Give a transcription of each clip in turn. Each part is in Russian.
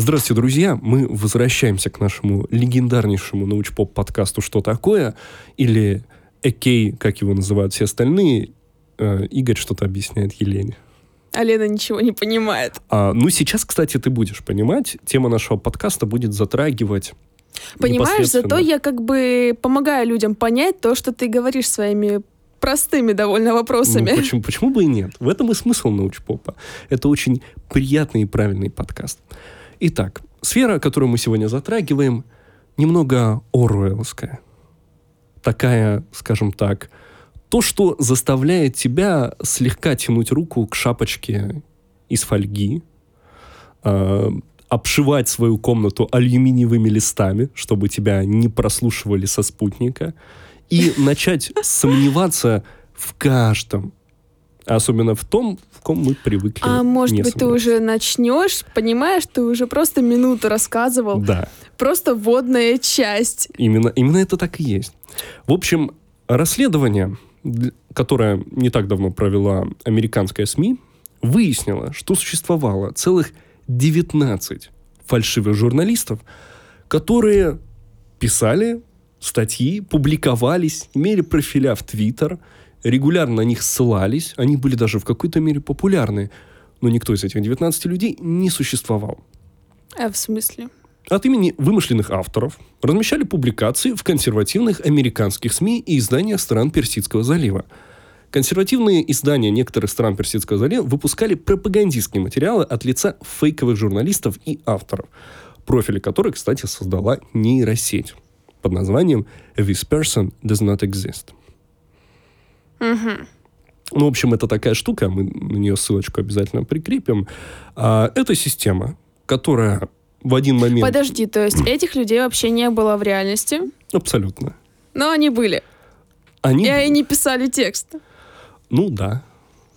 Здравствуйте, друзья! Мы возвращаемся к нашему легендарнейшему научпоп-подкасту «Что такое?», или «Экей», как его называют все остальные. Игорь что-то объясняет Елене. А Лена ничего не понимает. Сейчас, кстати, ты будешь понимать. Тема нашего подкаста будет затрагивать... Понимаешь, зато я как бы помогаю людям понять то, что ты говоришь своими простыми довольно вопросами. Почему бы и нет? В этом и смысл научпопа. Это очень приятный и правильный подкаст. Итак, сфера, которую мы сегодня затрагиваем, немного оруэллская. Такая, скажем так, то, что заставляет тебя слегка тянуть руку к шапочке из фольги, обшивать свою комнату алюминиевыми листами, чтобы тебя не прослушивали со спутника, и начать сомневаться в каждом. Особенно в том, в ком мы привыкли. А может быть, ты уже начнешь, понимаешь, ты уже просто минуту рассказывал. Да. Просто вводная часть. Именно это так и есть. В общем, расследование, которое не так давно провела американская СМИ, выяснило, что существовало целых 19 фальшивых журналистов, которые писали статьи, публиковались, имели профиля в Твиттер, регулярно на них ссылались, они были даже в какой-то мере популярны, но никто из этих 19 людей не существовал. А в смысле? От имени вымышленных авторов размещали публикации в консервативных американских СМИ и изданиях стран Персидского залива. Консервативные издания некоторых стран Персидского залива выпускали пропагандистские материалы от лица фейковых журналистов и авторов, профили которых, кстати, создала нейросеть под названием «This person does not exist». Угу. Ну, в общем, это такая штука, мы на нее ссылочку обязательно прикрепим. Это система, которая в один момент... Подожди, то есть этих людей вообще не было в реальности? Абсолютно. Но они были. И они писали текст. Ну, да.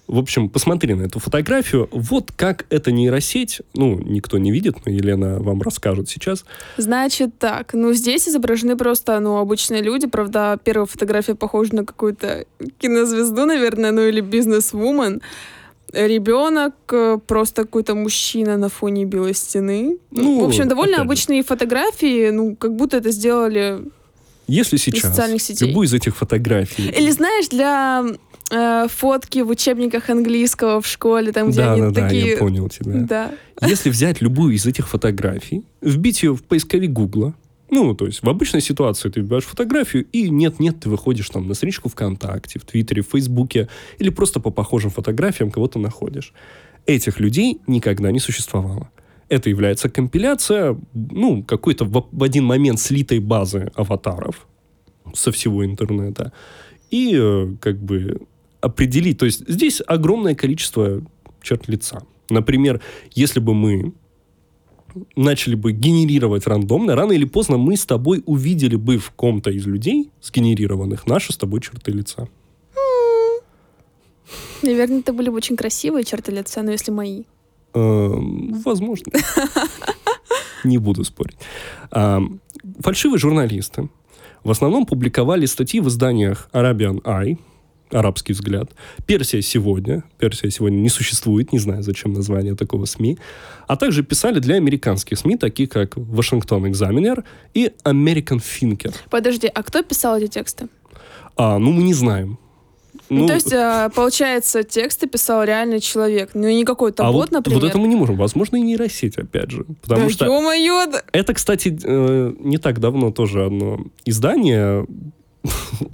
В общем, посмотри на эту фотографию. Вот как эта нейросеть... Ну, никто не видит, но Елена вам расскажет сейчас. Значит так. Ну, здесь изображены просто, обычные люди. Правда, первая фотография похожа на какую-то кинозвезду, наверное, или бизнес-вумен. Ребенок, просто какой-то мужчина на фоне белой стены. В общем, довольно обычные фотографии. Как будто это сделали... Если сейчас любую из этих фотографий... Или, знаешь, для... фотки в учебниках английского в школе, там, где они такие... Да, я понял тебя. Да. Если взять любую из этих фотографий, вбить ее в поисковик Гугла, то есть в обычной ситуации ты вбиваешь фотографию, и нет-нет, ты выходишь там на страничку ВКонтакте, в Твиттере, в Фейсбуке, или просто по похожим фотографиям кого-то находишь. Этих людей никогда не существовало. Это является компиляция, какой-то в один момент слитой базы аватаров со всего интернета. И, определить. То есть здесь огромное количество черт лица. Например, если бы мы начали бы генерировать рандомно, рано или поздно мы с тобой увидели бы в ком-то из людей сгенерированных наши с тобой черты лица. Наверное, это были бы очень красивые черты лица, но если мои. Возможно. Не буду спорить. Фальшивые журналисты в основном публиковали статьи в изданиях Arabian Eye, «Арабский взгляд», «Персия сегодня». «Персия сегодня» не существует, не знаю, зачем название такого СМИ. А также писали для американских СМИ, такие как «Вашингтон Экзаминер» и «American Thinker». Подожди, а кто писал эти тексты? Мы не знаем. То есть, получается, тексты писал реальный человек, не какой-то бот, например. Вот это мы не можем. Возможно, и нейросеть, опять же. Потому что... Ё-моё! Это, кстати, не так давно тоже одно издание...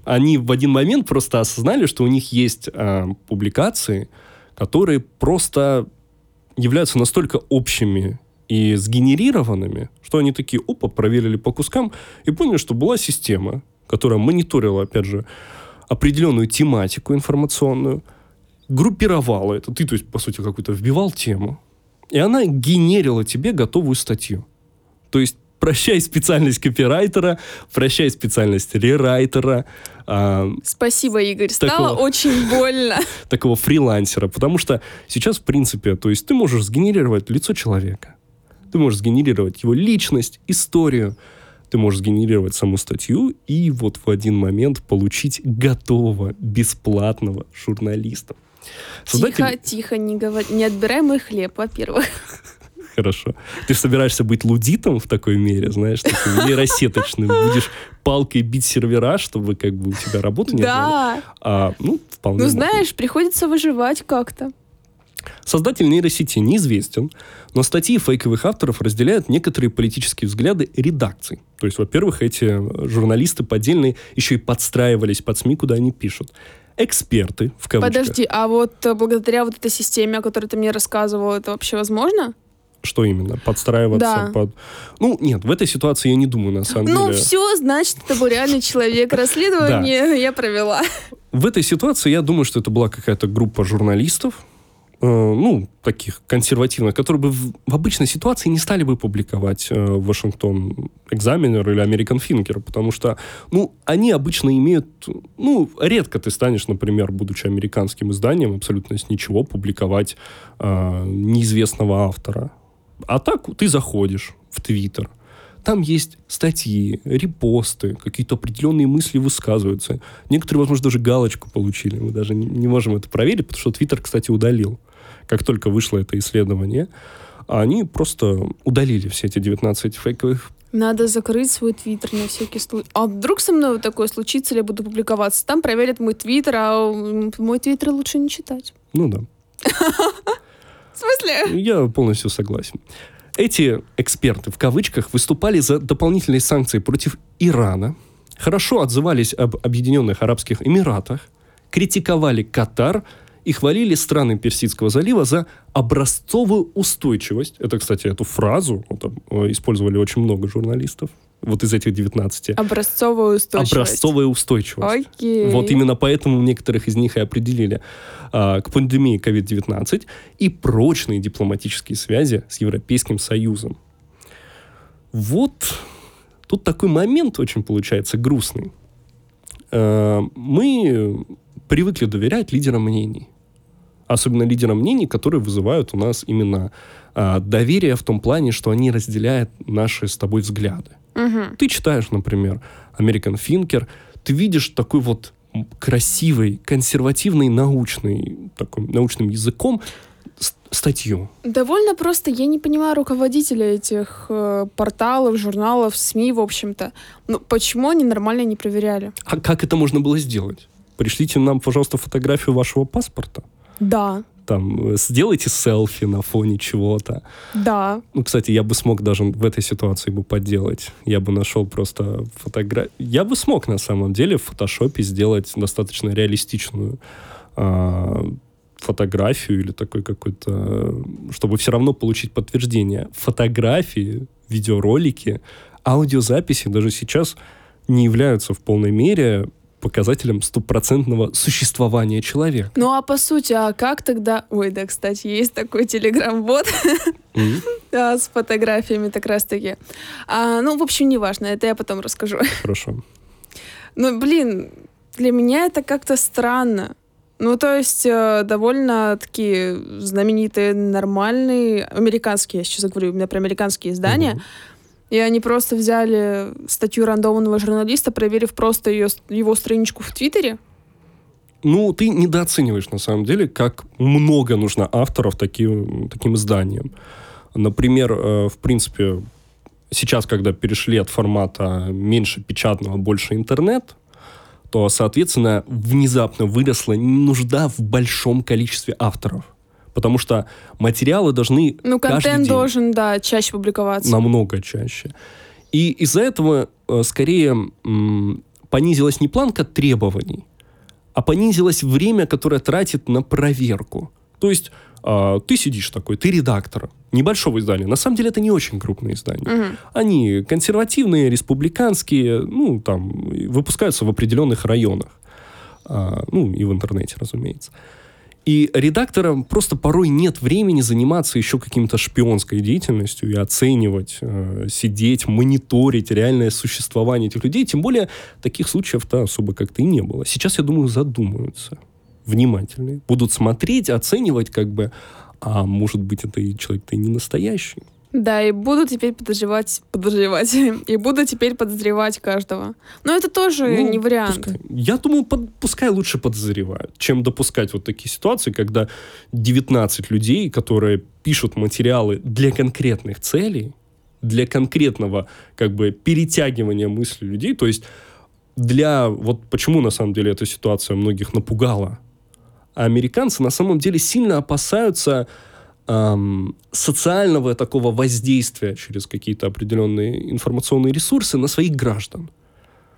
Они в один момент просто осознали, что у них есть публикации, которые просто являются настолько общими и сгенерированными, что они такие, проверили по кускам и поняли, что была система, которая мониторила, опять же, определенную тематику информационную, группировала это. Ты, то есть, по сути, какую-то вбивал тему, и она генерила тебе готовую статью. То есть, прощай специальность копирайтера, прощай специальность рерайтера. Спасибо, Игорь. Стало очень больно. Такого фрилансера. Потому что сейчас, в принципе, то есть ты можешь сгенерировать лицо человека. Ты можешь сгенерировать его личность, историю. Ты можешь сгенерировать саму статью и вот в один момент получить готового, бесплатного журналиста. Тихо, не отбирай мой хлеб, во-первых. хорошо. Ты же собираешься быть лудитом в такой мере, знаешь, такой нейросеточным. Будешь палкой бить сервера, чтобы как бы у тебя работу не было. Да. Ну, вполне. Ну, знаешь, приходится выживать как-то. Создатель нейросети неизвестен, но статьи фейковых авторов разделяют некоторые политические взгляды редакций. То есть, во-первых, эти журналисты поддельные еще и подстраивались под СМИ, куда они пишут. Эксперты, в кавычках. Подожди, а вот благодаря вот этой системе, о которой ты мне рассказывал, это вообще возможно? Что именно? Подстраиваться, да, под... Ну, нет, в этой ситуации я не думаю, на самом деле. Ну, все, значит, это был реальный человек. Расследование я провела. В этой ситуации я думаю, что это была какая-то группа журналистов, ну, таких консервативных, которые бы в обычной ситуации не стали бы публиковать в Вашингтон Экзаминер или American Thinker, потому что, ну, они обычно имеют... Ну, редко ты станешь, например, будучи американским изданием, абсолютно с ничего публиковать неизвестного автора. А так ты заходишь в Твиттер, там есть статьи, репосты, какие-то определенные мысли высказываются. Некоторые, возможно, даже галочку получили. Мы даже не можем это проверить, потому что Твиттер, кстати, удалил. Как только вышло это исследование, они просто удалили все эти 19 фейковых. Надо закрыть свой Твиттер на всякий случай. А вдруг со мной вот такое случится, или я буду публиковаться? Там проверят мой Твиттер, а мой Твиттер лучше не читать. Ну да. В смысле? Я полностью согласен. Эти эксперты, в кавычках, выступали за дополнительные санкции против Ирана, хорошо отзывались об Объединенных Арабских Эмиратах, критиковали Катар и хвалили страны Персидского залива за образцовую устойчивость. Это, кстати, эту фразу использовали очень много журналистов. Вот из этих 19. Образцовая устойчивость. Образцовая устойчивость. Окей. Вот именно поэтому некоторых из них и определили к пандемии COVID-19 и прочные дипломатические связи с Европейским Союзом. Вот тут такой момент очень получается грустный. Мы привыкли доверять лидерам мнений. Особенно лидерам мнений, которые вызывают у нас именно доверие в том плане, что они разделяют наши с тобой взгляды. Ты читаешь, например, American Thinker, ты видишь такой вот красивый, консервативный, научный, таким научным языком статью. Довольно просто. Я не понимаю руководителя этих порталов, журналов, СМИ, в общем-то. Ну, почему они нормально не проверяли? А как это можно было сделать? Пришлите нам, пожалуйста, фотографию вашего паспорта. Да. Там, сделайте селфи на фоне чего-то. Да. Ну, кстати, я бы смог даже в этой ситуации бы подделать. Я бы нашел просто фотографию. Я бы смог, на самом деле, в фотошопе сделать достаточно реалистичную фотографию или такой какой-то... Чтобы все равно получить подтверждение. Фотографии, видеоролики, аудиозаписи даже сейчас не являются в полной мере... показателем стопроцентного существования человека. Ну, а по сути, а как тогда... Ой, да, кстати, есть такой телеграм-бот с фотографиями так раз-таки. Ну, в общем, неважно, это я потом расскажу. Хорошо. Ну, блин, для меня это как-то странно. Ну, то есть, довольно-таки знаменитые, нормальные, американские, я сейчас говорю, у меня про американские издания, и они просто взяли статью рандомного журналиста, проверив просто его страничку в Твиттере. Ну, ты недооцениваешь, на самом деле, как много нужно авторов таким изданиям. Например, в принципе, сейчас, когда перешли от формата меньше печатного, больше интернет, то, соответственно, внезапно выросла нужда в большом количестве авторов. Потому что материалы должны контент должен, да, чаще публиковаться. Намного чаще. И из-за этого, скорее, понизилась не планка требований, а понизилось время, которое тратит на проверку. То есть ты сидишь такой, ты редактор небольшого издания. На самом деле это не очень крупные издания. Они консервативные, республиканские, ну, там, выпускаются в определенных районах. Ну, и в интернете, разумеется. И редакторам просто порой нет времени заниматься еще каким-то шпионской деятельностью и оценивать, сидеть, мониторить реальное существование этих людей. Тем более, таких случаев-то особо как-то и не было. Сейчас, я думаю, задумаются внимательнее. Будут смотреть, оценивать, как бы, а может быть, это и человек-то и не настоящий. Да, и буду теперь подозревать каждого. Но это тоже не вариант. Я думаю, пускай лучше подозревают, чем допускать вот такие ситуации, когда 19 людей, которые пишут материалы для конкретных целей, для конкретного как бы перетягивания мысли людей, то есть для... Вот почему на самом деле эта ситуация многих напугала. А американцы на самом деле сильно опасаются социального такого воздействия через какие-то определенные информационные ресурсы на своих граждан.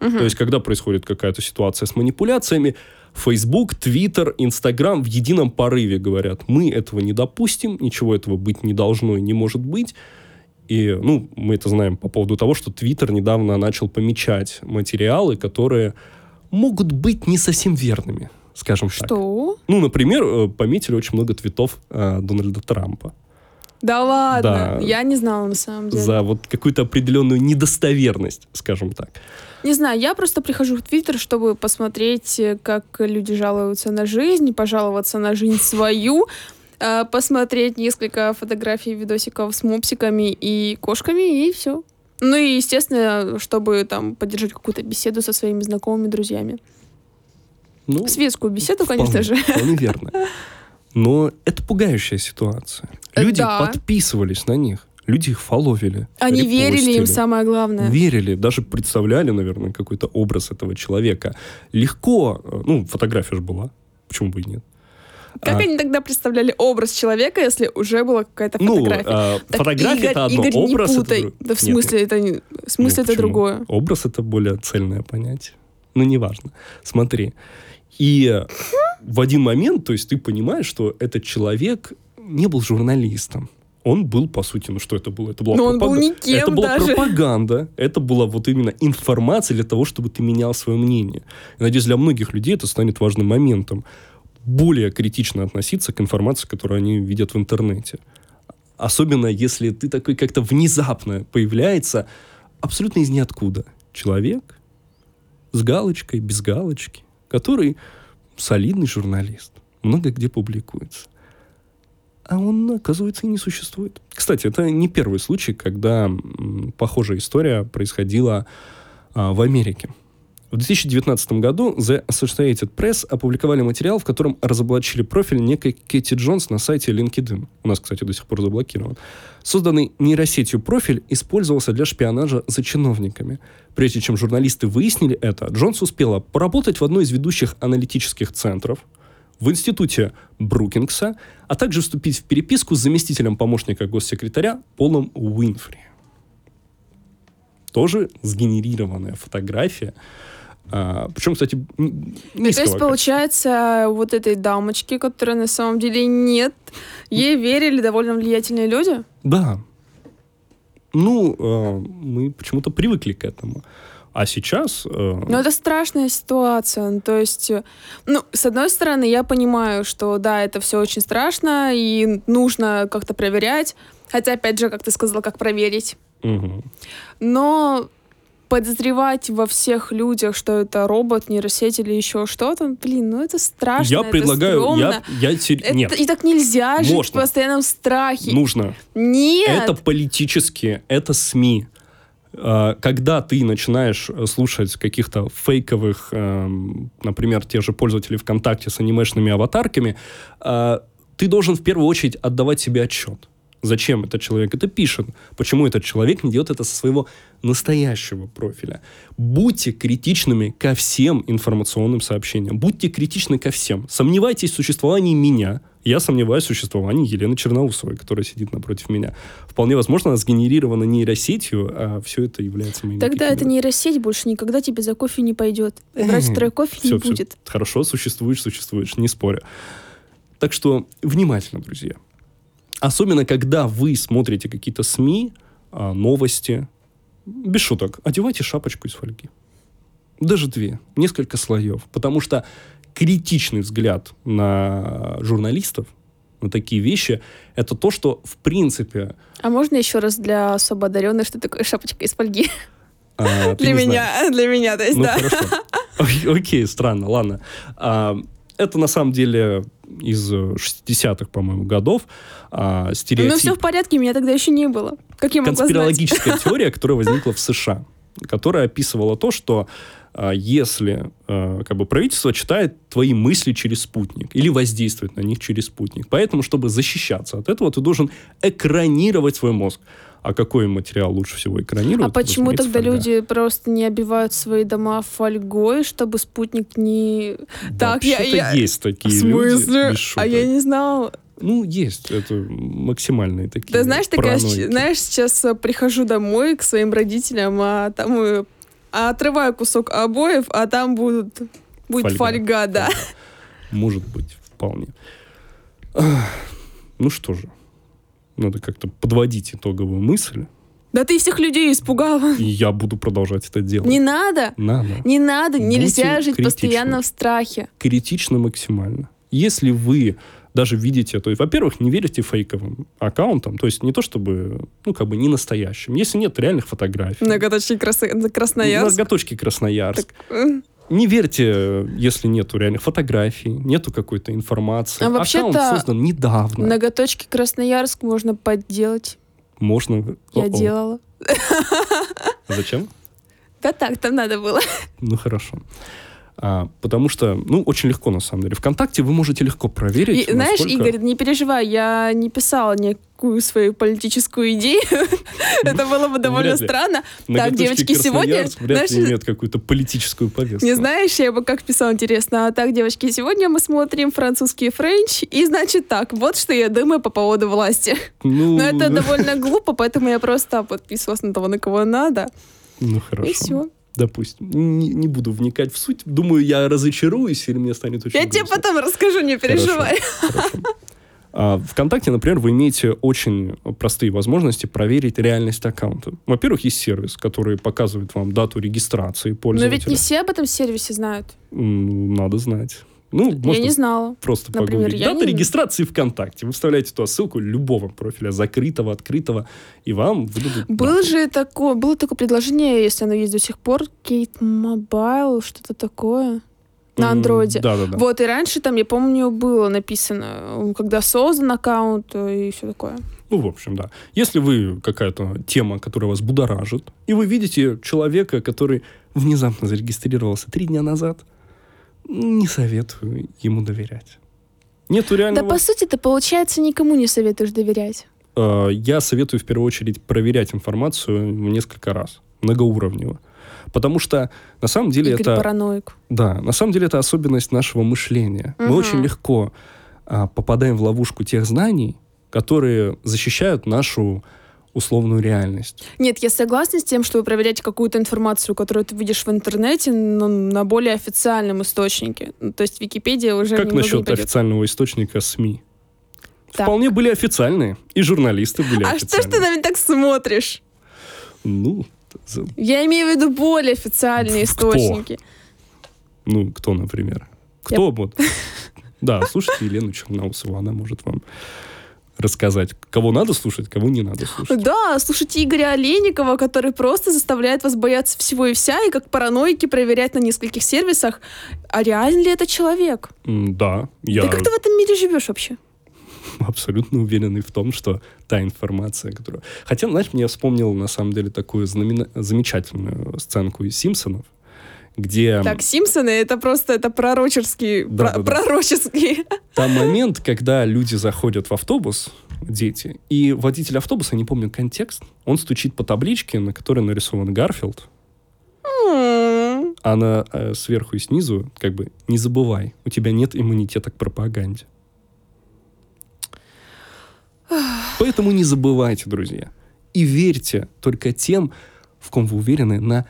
Угу. То есть, когда происходит какая-то ситуация с манипуляциями, Facebook, Twitter, Instagram в едином порыве говорят: мы этого не допустим, ничего этого быть не должно и не может быть. И, мы это знаем по поводу того, что Twitter недавно начал помечать материалы, которые могут быть не совсем верными. Скажем так. Что? Например, пометили очень много твитов Дональда Трампа. Да ладно? Да. Я не знала, на самом деле. За вот какую-то определенную недостоверность, скажем так. Не знаю, я просто прихожу в Твиттер, чтобы посмотреть, как люди жалуются на жизнь, пожаловаться на жизнь свою, посмотреть несколько фотографий, видосиков с мопсиками и кошками, и все. И, естественно, чтобы там поддержать какую-то беседу со своими знакомыми, друзьями. Светскую беседу, конечно же. Вполне верно. Но это пугающая ситуация. Люди подписывались на них. Люди их фоловили. Они верили им, самое главное. Верили, даже представляли, наверное, какой-то образ этого человека. Легко, фотография же была, почему бы и нет. Как они тогда представляли образ человека, если уже была какая-то фотография? Фотография — это одно, Игорь, образ — это другое. Да, в смысле, это другое. Образ — это более цельное понятие. Неважно. Смотри. И в один момент, то есть ты понимаешь, что этот человек не был журналистом. Он был, по сути, что это было? Это была пропаганда. Это была вот именно информация для того, чтобы ты менял свое мнение. Я надеюсь, для многих людей это станет важным моментом. Более критично относиться к информации, которую они видят в интернете. Особенно, если ты такой как-то внезапно появляется, абсолютно из ниоткуда человек, с галочкой, без галочки, который солидный журналист, много где публикуется. А он, оказывается, и не существует. Кстати, это не первый случай, когда похожая история происходила в Америке. В 2019 году The Associated Press опубликовали материал, в котором разоблачили профиль некой Кэти Джонс на сайте LinkedIn. У нас, кстати, до сих пор заблокирован. Созданный нейросетью профиль использовался для шпионажа за чиновниками. Прежде чем журналисты выяснили это, Джонс успела поработать в одной из ведущих аналитических центров, в институте Брукингса, а также вступить в переписку с заместителем помощника госсекретаря Полом Уинфри. Тоже сгенерированная фотография. Причем, кстати, низкого. То есть, получается, вот этой дамочке, которой на самом деле нет, ей верили довольно влиятельные люди? Да. Мы почему-то привыкли к этому. А сейчас... это страшная ситуация. То есть, с одной стороны, я понимаю, что, да, это все очень страшно, и нужно как-то проверять. Хотя, опять же, как ты сказала, как проверить. Угу. Но... подозревать во всех людях, что это робот, нейросеть или еще что-то, это страшно, я это предлагаю, стрёмно. Нет. И так нельзя жить в постоянном страхе. Нужно. Нет. Это политически, это СМИ. Когда ты начинаешь слушать каких-то фейковых, например, тех же пользователей ВКонтакте с анимешными аватарками, ты должен в первую очередь отдавать себе отчет. Зачем этот человек это пишет? Почему этот человек не делает это со своего настоящего профиля? Будьте критичными ко всем информационным сообщениям. Будьте критичны ко всем. Сомневайтесь в существовании меня. Я сомневаюсь в существовании Елены Черноусовой, которая сидит напротив меня. Вполне возможно, она сгенерирована нейросетью, а все это является моими... Тогда эта нейросеть больше никогда тебе за кофе не пойдет. Брать второй кофе не будет. Хорошо, существуешь, не спорю. Так что внимательно, друзья. Особенно, когда вы смотрите какие-то СМИ, новости. Без шуток. Одевайте шапочку из фольги. Даже две. Несколько слоев. Потому что критичный взгляд на журналистов, на такие вещи, это то, что в принципе... А можно еще раз для особо одаренных, что такое шапочка из фольги? Для меня, то есть, да. Хорошо. Окей, странно, ладно. Это на самом деле из 60-х, по-моему, годов. Стереотип... Ну, все в порядке, меня тогда еще не было. Как я могла знать? Конспирологическая теория, которая возникла в США, которая описывала то, что если как бы, правительство читает твои мысли через спутник или воздействует на них через спутник. Поэтому, чтобы защищаться от этого, ты должен экранировать свой мозг. А какой материал лучше всего экранировать? А почему тогда фольга? Люди просто не обивают свои дома фольгой, чтобы спутник не... Да, так, вообще-то есть такие люди. В смысле? А я не знала... Ну, есть. Это максимальные такие. Да знаешь, сейчас прихожу домой к своим родителям, а там... отрываю кусок обоев, а там будет фольга, да. Может быть, вполне. Ну что же, надо как-то подводить итоговую мысль. Да ты всех людей испугала. И я буду продолжать это делать. Не надо. Не надо. Нельзя жить постоянно в страхе. Критично максимально. Если вы даже видите, то есть, во-первых, не верите фейковым аккаунтам, то есть не то чтобы, ну, как бы не настоящим. Если нет реальных фотографий. Ноготочки Красноярск. Так... Не верьте, если нету реальных фотографий, нету какой-то информации. А аккаунт создан недавно. Ноготочки Красноярск можно подделать. Можно. Я делала. Зачем? Да так, там надо было. Ну, хорошо. Потому что, ну, очень легко, на самом деле. ВКонтакте вы можете легко проверить. И, насколько... Знаешь, Игорь, не переживай, я не писала никакую свою политическую идею. Это было бы довольно странно. Так, девочки, сегодня... Вряд ли имеет какую-то политическую повестку. Не знаешь, я бы как писала, интересно. А так, девочки, сегодня мы смотрим французский френч. И, значит, так, вот что я думаю по поводу власти. Но это довольно глупо, поэтому я просто подписывалась на того, на кого надо. Ну, хорошо. И все. Допустим. Не буду вникать в суть. Думаю, я разочаруюсь, или мне станет очень грустно. Я тебе потом расскажу, не переживай. Хорошо. ВКонтакте, например, вы имеете очень простые возможности проверить реальность аккаунта. Во-первых, есть сервис, который показывает вам дату регистрации пользователя. Но ведь не все об этом сервисе знают. Надо знать. Ну, я не знала. Просто погуглить. Дата регистрации ВКонтакте. Вы вставляете туда ссылку любого профиля, закрытого, открытого, и вам выдадут... Было такое предложение, если оно есть до сих пор, Kate Mobile, что-то такое, на андроиде. Да-да-да. Вот, и раньше там, я помню, было написано, когда создан аккаунт и все такое. Ну, в общем, да. Если вы какая-то тема, которая вас будоражит, и вы видите человека, который внезапно зарегистрировался 3 дня назад, не советую ему доверять. Нету реального... Да, по сути-то, получается, никому не советуешь доверять. Я советую, в первую очередь, проверять информацию в несколько раз, многоуровнево. Потому что, на самом деле, Игорь параноик. Да, на самом деле, это особенность нашего мышления. Угу. Мы очень легко попадаем в ловушку тех знаний, которые защищают нашу условную реальность. Нет, я согласна с тем, что вы проверяете какую-то информацию, которую ты видишь в интернете, но на более официальном источнике. То есть Википедия уже немного не пойдет. Как насчет официального источника СМИ? Так. Вполне были официальные. И журналисты были официальные. А что ж ты на меня так смотришь? Ну... Я имею в виду более официальные источники. Ну, кто, например? Кто вот? Да, слушайте Елену Черноусову, она может вам... рассказать, кого надо слушать, кого не надо слушать. Да, слушайте Игоря Олейникова, который просто заставляет вас бояться всего и вся, и как параноики проверять на нескольких сервисах, а реально ли это человек? Да. Ты как ты в этом мире живешь вообще? Абсолютно уверенный в том, что та информация, которая... Хотя, знаешь, мне вспомнил, на самом деле, такую замечательную сценку из «Симпсонов», где... Так, «Симпсоны» — это просто пророческие. Да, пророческие. Там момент, когда люди заходят в автобус, дети, и водитель автобуса, не помню контекст, он стучит по табличке, на которой нарисован Гарфилд. А на сверху и снизу, как бы, не забывай, у тебя нет иммунитета к пропаганде. Поэтому не забывайте, друзья. И верьте только тем, в ком вы уверены, на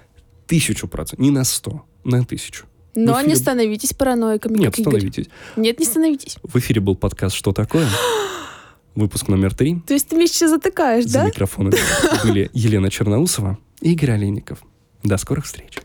1000%. Не на 100, на 1000. Но не становитесь параноиками. Нет, становитесь. Нет, не становитесь. В эфире был подкаст «Что такое?». Выпуск номер 3. То есть ты меня сейчас затыкаешь, да? За микрофонами были Елена Черноусова и Игорь Олейников. До скорых встреч.